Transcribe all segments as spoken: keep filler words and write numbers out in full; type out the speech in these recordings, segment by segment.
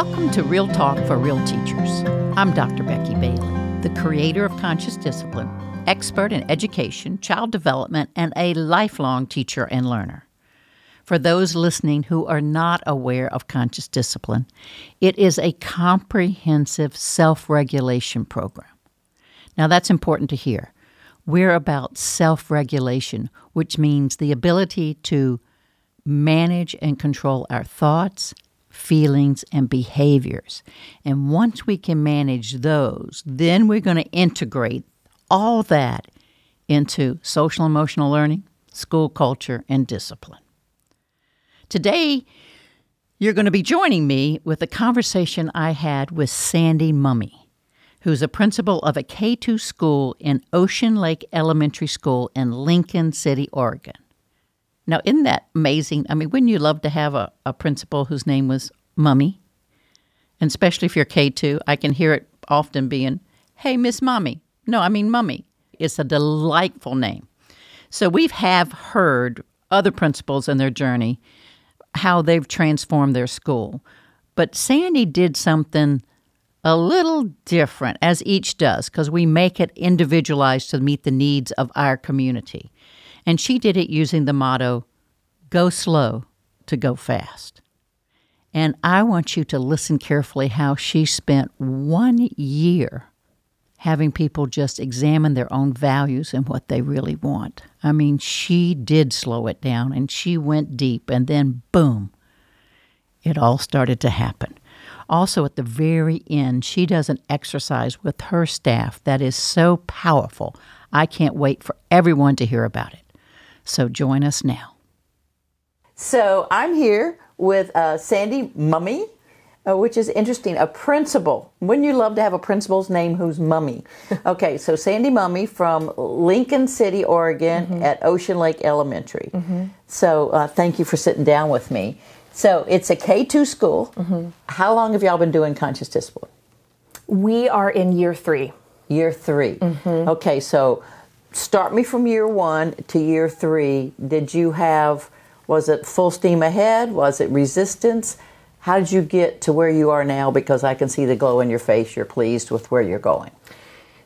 Welcome to Real Talk for Real Teachers. I'm Doctor Becky Bailey, the creator of Conscious Discipline, expert in education, child development, and a lifelong teacher and learner. For those listening who are not aware of Conscious Discipline, it is a comprehensive self-regulation program. Now that's important to hear. We're about self-regulation, which means the ability to manage and control our thoughts, feelings, and behaviors. And once we can manage those, then we're going to integrate all that into social emotional learning, school culture, and discipline. Today, you're going to be joining me with a conversation I had with Sandy Mummey, who's a principal of a K two school in Ocean Lake Elementary School in Lincoln City, Oregon. Now, isn't that amazing? I mean, wouldn't you love to have a, a principal whose name was Mummey? And especially if you're K two, I can hear it often being, hey, Miss Mummey. No, I mean Mummey. It's a delightful name. So we have heard other principals in their journey, how they've transformed their school. But Sandy did something a little different, as each does, because we make it individualized to meet the needs of our community. And she did it using the motto, go slow to go fast. And I want you to listen carefully how she spent one year having people just examine their own values and what they really want. I mean, she did slow it down, and she went deep, and then boom, it all started to happen. Also, at the very end, she does an exercise with her staff that is so powerful. I can't wait for everyone to hear about it. So join us now. So I'm here with uh, Sandy Mummey, Uh, which is interesting, a principal. Wouldn't you love to have a principal's name who's Mummey? Okay, so Sandy Mummey from Lincoln City, Oregon, mm-hmm. at Ocean Lake Elementary. Mm-hmm. So uh, thank you for sitting down with me. So it's a K two school. Mm-hmm. How long have y'all been doing Conscious Discipline? We are in year three. Year three. Mm-hmm. Okay, so start me from year one to year three. Did you have, was it full steam ahead? Was it resistance? How did you get to where you are now? Because I can see the glow in your face. You're pleased with where you're going.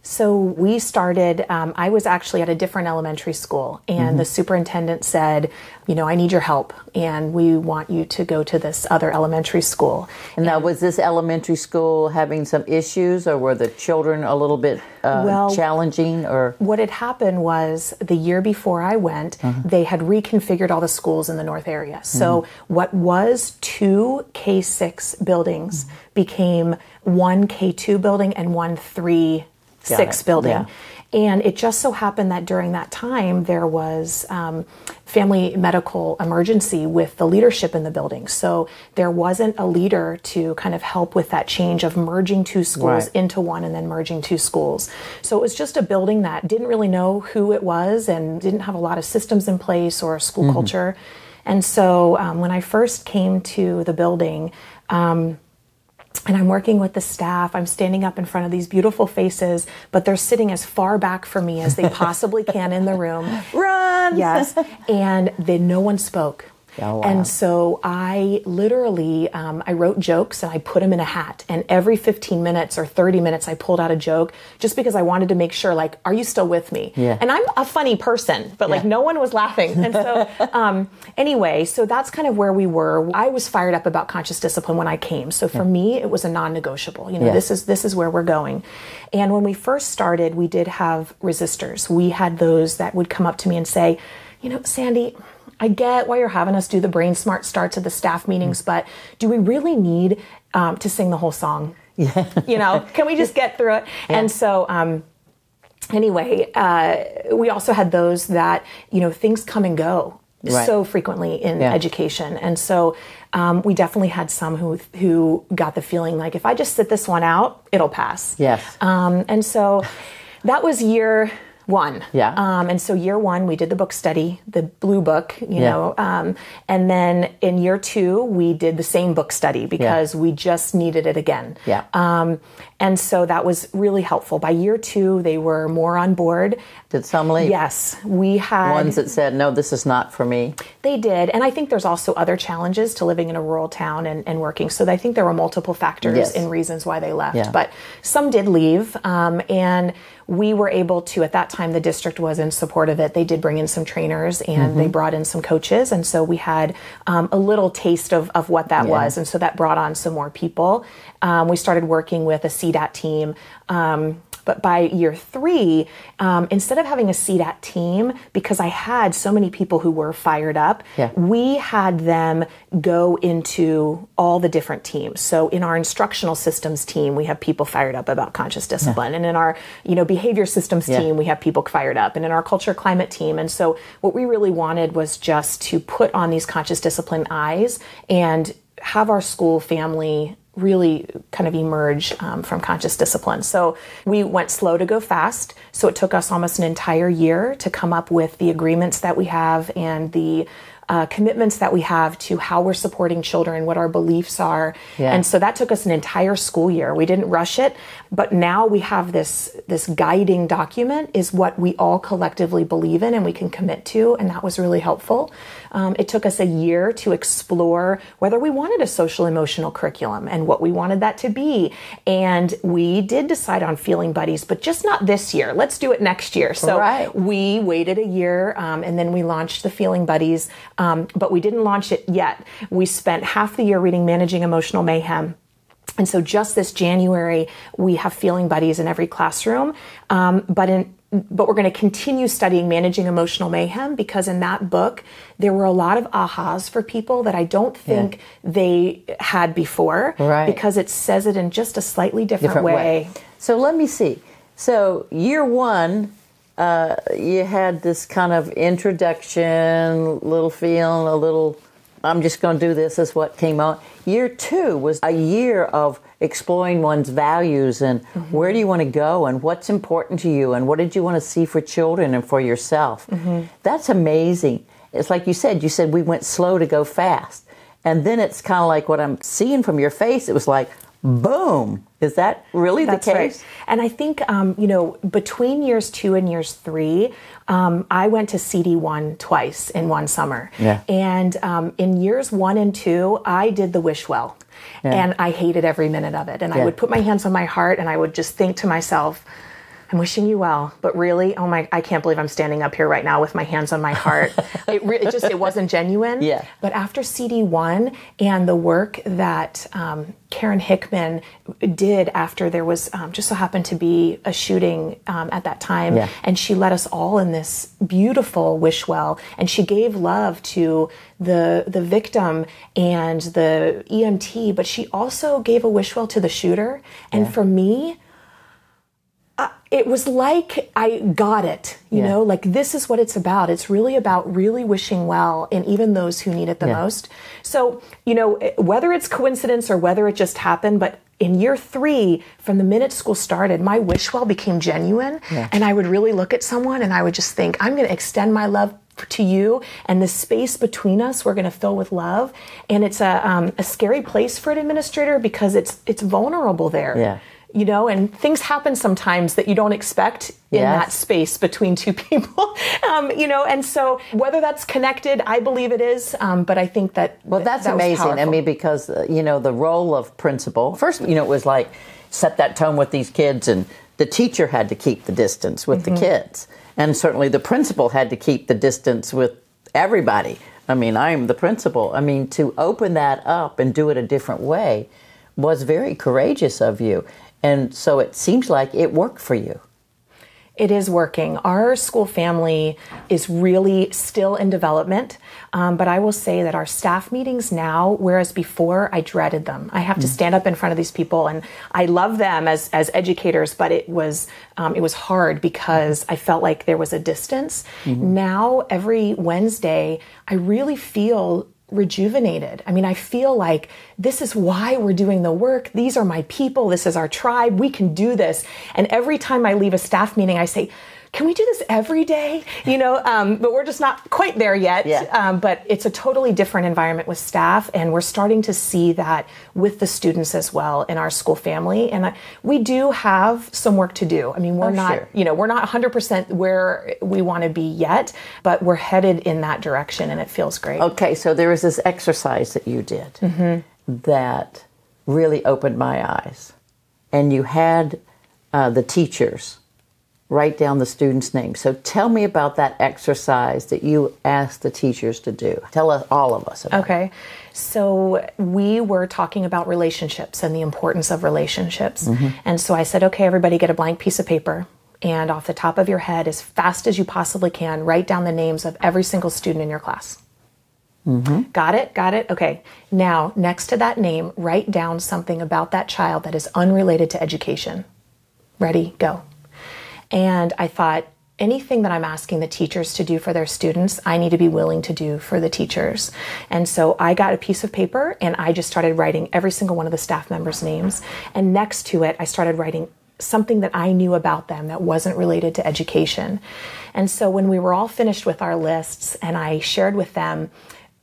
So we started, um, I was actually at a different elementary school, and mm-hmm. the superintendent said, you know, I need your help, and we want you to go to this other elementary school. And, and now, was this elementary school having some issues, or were the children a little bit uh, well, challenging? Or what had happened was, the year before I went, mm-hmm. they had reconfigured all the schools in the north area. So mm-hmm. what was two K six buildings mm-hmm. became one K two building and one three Got six it. building. Yeah. And it just so happened that during that time, there was um, family medical emergency with the leadership in the building. So there wasn't a leader to kind of help with that change of merging two schools right. into one and then merging two schools. So it was just a building that didn't really know who it was and didn't have a lot of systems in place or school mm-hmm. culture. And so um, when I first came to the building, um, and I'm working with the staff, I'm standing up in front of these beautiful faces, but they're sitting as far back from me as they possibly can in the room. Run! Yes. And then no one spoke. Oh, wow. And so I literally, um, I wrote jokes and I put them in a hat. And every fifteen minutes or thirty minutes, I pulled out a joke just because I wanted to make sure, like, are you still with me? Yeah. And I'm a funny person, but yeah. like no one was laughing. And so um, anyway, so that's kind of where we were. I was fired up about Conscious Discipline when I came. So for yeah. me, it was a non-negotiable. You know, yeah. this is this is where we're going. And when we first started, we did have resistors. We had those that would come up to me and say, you know, Sandy, I get why you're having us do the brain smart starts at the staff meetings, but do we really need um, to sing the whole song? Yeah. You know, can we just get through it? Yeah. And so um, anyway, uh, we also had those that, you know, things come and go right. so frequently in yeah. education. And so um, we definitely had some who who got the feeling like, if I just sit this one out, it'll pass. Yes. Um, and so that was year One. Yeah. Um, and so year one, we did the book study, the blue book, you yeah. know, um, and then in year two, we did the same book study because yeah. we just needed it again. Yeah. Um, and so that was really helpful. By year two, they were more on board. Did some leave? Yes. We had ones that said, no, this is not for me. They did. And I think there's also other challenges to living in a rural town and, and working. So I think there were multiple factors yes. and reasons why they left. Yeah. But some did leave. Um, and we were able to, at that time, the district was in support of it. They did bring in some trainers and mm-hmm. they brought in some coaches. And so we had um, a little taste of, of what that yeah. was. And so that brought on some more people. Um, we started working with a C D A T team. Um, but by year three, um, instead of having a C D A T team, because I had so many people who were fired up, yeah. we had them go into all the different teams. So in our instructional systems team, we have people fired up about conscious discipline. Yeah. And in our, you know, behavior systems yeah. team, we have people fired up. And in our culture climate team. And so what we really wanted was just to put on these conscious discipline eyes and have our school family really kind of emerge um, from conscious discipline. So we went slow to go fast. So it took us almost an entire year to come up with the agreements that we have and the uh, commitments that we have to how we're supporting children, what our beliefs are. Yeah. And so that took us an entire school year. We didn't rush it, but now we have this, this guiding document is what we all collectively believe in and we can commit to. And that was really helpful. Um, it took us a year to explore whether we wanted a social emotional curriculum and what we wanted that to be. And we did decide on Feeling Buddies, but just not this year. Let's do it next year. So right. we waited a year um, and then we launched the Feeling Buddies, um, but we didn't launch it yet. We spent half the year reading Managing Emotional Mayhem. And so just this January, we have Feeling Buddies in every classroom. Um, but in But we're going to continue studying Managing Emotional Mayhem because in that book, there were a lot of ahas for people that I don't think yeah. they had before right. because it says it in just a slightly different, different way. way. So let me see. So year one, uh, you had this kind of introduction, little feeling, a little, I'm just going to do this is what came out. Year two was a year of exploring one's values and mm-hmm. where do you want to go and what's important to you and what did you want to see for children and for yourself. Mm-hmm. That's amazing. It's like you said, you said we went slow to go fast. And then it's kind of like what I'm seeing from your face. It was like, boom. Is that really That's the case? Right. And I think, um, you know, between years two and years three, um, I went to C D one twice in one summer. Yeah. And um, in years one and two, I did the wish well. Yeah. And I hated every minute of it. And yeah. I would put my hands on my heart and I would just think to myself, I'm wishing you well, but really, oh my, I can't believe I'm standing up here right now with my hands on my heart. it, re- it just, it wasn't genuine. Yeah. But after C D one and the work that um, Karen Hickman did after there was, um, just so happened to be a shooting um, at that time. Yeah. And she led us all in this beautiful wish well. And she gave love to the the victim and the E M T, but she also gave a wish well to the shooter. And yeah. for me, Uh, it was like I got it, you yeah. know, like this is what it's about. It's really about really wishing well and even those who need it the yeah. most. So, you know, whether it's coincidence or whether it just happened, but in year three, from the minute school started, my wish well became genuine. Yeah. And I would really look at someone and I would just think, I'm going to extend my love to you, and the space between us we're going to fill with love. And it's a um, a scary place for an administrator because it's it's vulnerable there. Yeah. You know, and things happen sometimes that you don't expect in yes. that space between two people, um, you know, and so whether that's connected, I believe it is. Um, but I think that. Well, that's that amazing. I mean, because, uh, you know, the role of principal first, you know, it was like set that tone with these kids and the teacher had to keep the distance with mm-hmm. the kids. And certainly the principal had to keep the distance with everybody. I mean, I'm the principal. I mean, to open that up and do it a different way was very courageous of you. And so it seems like it worked for you. It is working. Our school family is really still in development. Um, but I will say that our staff meetings now, whereas before I dreaded them, I have mm. to stand up in front of these people and I love them as, as educators, but it was, um, it was hard because I felt like there was a distance. Mm-hmm. Now every Wednesday, I really feel rejuvenated. I mean, I feel like this is why we're doing the work. These are my people. This is our tribe. We can do this. And every time I leave a staff meeting, I say, can we do this every day? You know, um, but we're just not quite there yet. Yeah. Um, but it's a totally different environment with staff. And we're starting to see that with the students as well in our school family. And I, we do have some work to do. I mean, we're oh, not, sure. you know, we're not one hundred percent where we want to be yet, but we're headed in that direction and it feels great. Okay. So there was this exercise that you did mm-hmm. that really opened my eyes. And you had uh, the teachers write down the students' names. So tell me about that exercise that you asked the teachers to do. Tell us, all of us about okay. it. So we were talking about relationships and the importance of relationships. Mm-hmm. And so I said, okay, everybody get a blank piece of paper. And off the top of your head, as fast as you possibly can, write down the names of every single student in your class. Mm-hmm. Got it? Got it? Okay. Now, next to that name, write down something about that child that is unrelated to education. Ready? Go. And I thought, anything that I'm asking the teachers to do for their students, I need to be willing to do for the teachers. And so I got a piece of paper and I just started writing every single one of the staff members' names. And next to it, I started writing something that I knew about them that wasn't related to education. And so when we were all finished with our lists and I shared with them,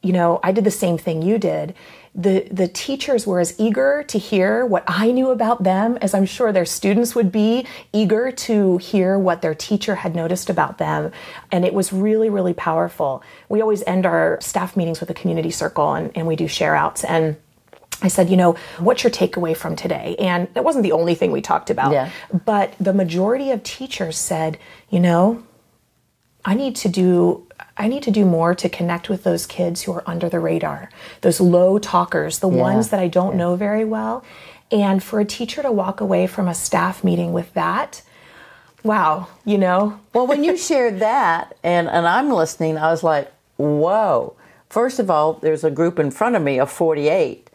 you know, I did the same thing you did. The the teachers were as eager to hear what I knew about them as I'm sure their students would be eager to hear what their teacher had noticed about them. And it was really, really powerful. We always end our staff meetings with a community circle and, and we do share outs. And I said, you know, what's your takeaway from today? And that wasn't the only thing we talked about. Yeah. But the majority of teachers said, you know, I need to do I need to do more to connect with those kids who are under the radar, those low talkers, the yeah. ones that I don't yeah. know very well. And for a teacher to walk away from a staff meeting with that, wow, you know. Well, when you shared that and, and I'm listening, I was like, whoa. First of all, there's a group in front of me of forty-eight.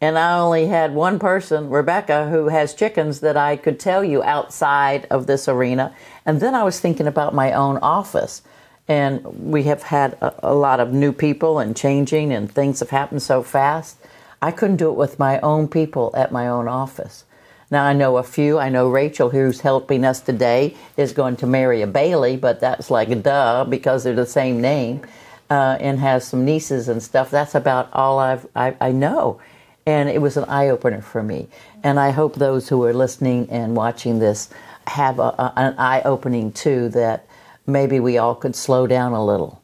And I only had one person, Rebecca, who has chickens that I could tell you outside of this arena. And then I was thinking about my own office. And we have had a, a lot of new people and changing and things have happened so fast. I couldn't do it with my own people at my own office. Now, I know a few. I know Rachel, who's helping us today, is going to marry a Bailey, but that's like a duh because they're the same name uh, and has some nieces and stuff. That's about all I've, I, I know. And it was an eye-opener for me. And I hope those who are listening and watching this have a, a, an eye-opening, too, that maybe we all could slow down a little.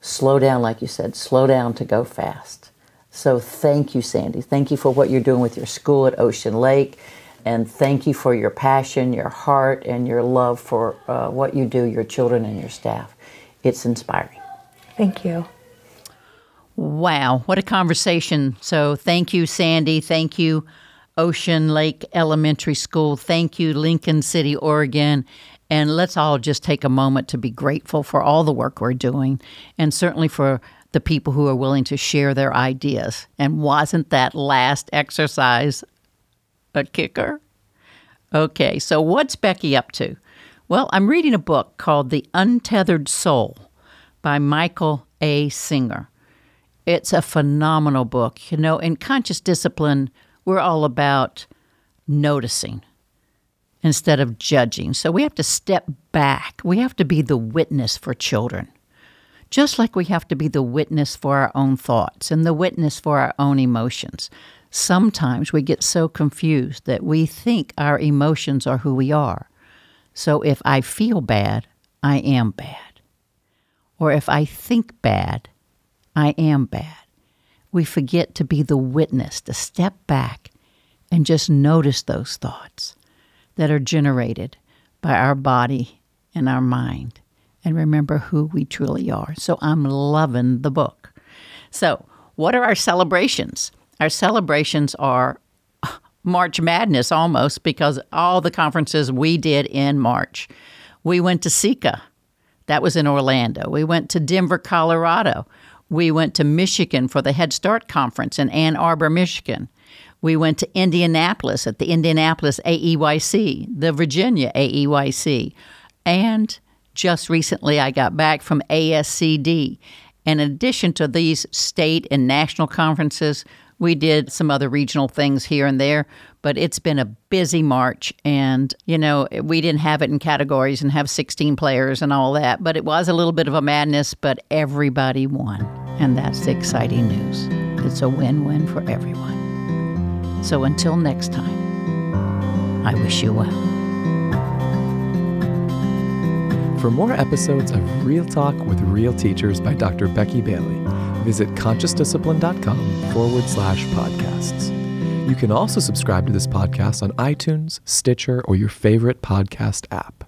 Slow down, like you said, slow down to go fast. So thank you, Sandy. Thank you for what you're doing with your school at Ocean Lake. And thank you for your passion, your heart, and your love for uh, what you do, your children and your staff. It's inspiring. Thank you. Wow, what a conversation. So thank you, Sandy. Thank you, Ocean Lake Elementary School. Thank you, Lincoln City, Oregon. And let's all just take a moment to be grateful for all the work we're doing and certainly for the people who are willing to share their ideas. And wasn't that last exercise a kicker? Okay, so what's Becky up to? Well, I'm reading a book called The Untethered Soul by Michael A. Singer. It's a phenomenal book. You know, in Conscious Discipline, we're all about noticing instead of judging. So we have to step back. We have to be the witness for children, just like we have to be the witness for our own thoughts and the witness for our own emotions. Sometimes we get so confused that we think our emotions are who we are. So if I feel bad, I am bad. Or if I think bad, I am bad. We forget to be the witness, to step back and just notice those thoughts that are generated by our body and our mind, and remember who we truly are. So I'm loving the book. So what are our celebrations? Our celebrations are March Madness almost, because all the conferences we did in March. We went to SECA. That was in Orlando. We went to Denver, Colorado. We went to Michigan for the Head Start Conference in Ann Arbor, Michigan. We went to Indianapolis at the Indianapolis A E Y C, the Virginia A E Y C. And just recently I got back from A S C D. In addition to these state and national conferences, We did some other regional things here and there, but it's been a busy March. And, you know, we didn't have it in categories and have sixteen players and all that, but it was a little bit of a madness, but everybody won. And that's the exciting news. It's a win-win for everyone. So until next time, I wish you well. For more episodes of Real Talk with Real Teachers by Doctor Becky Bailey, visit conscious discipline dot com forward slash podcasts. You can also subscribe to this podcast on iTunes, Stitcher, or your favorite podcast app.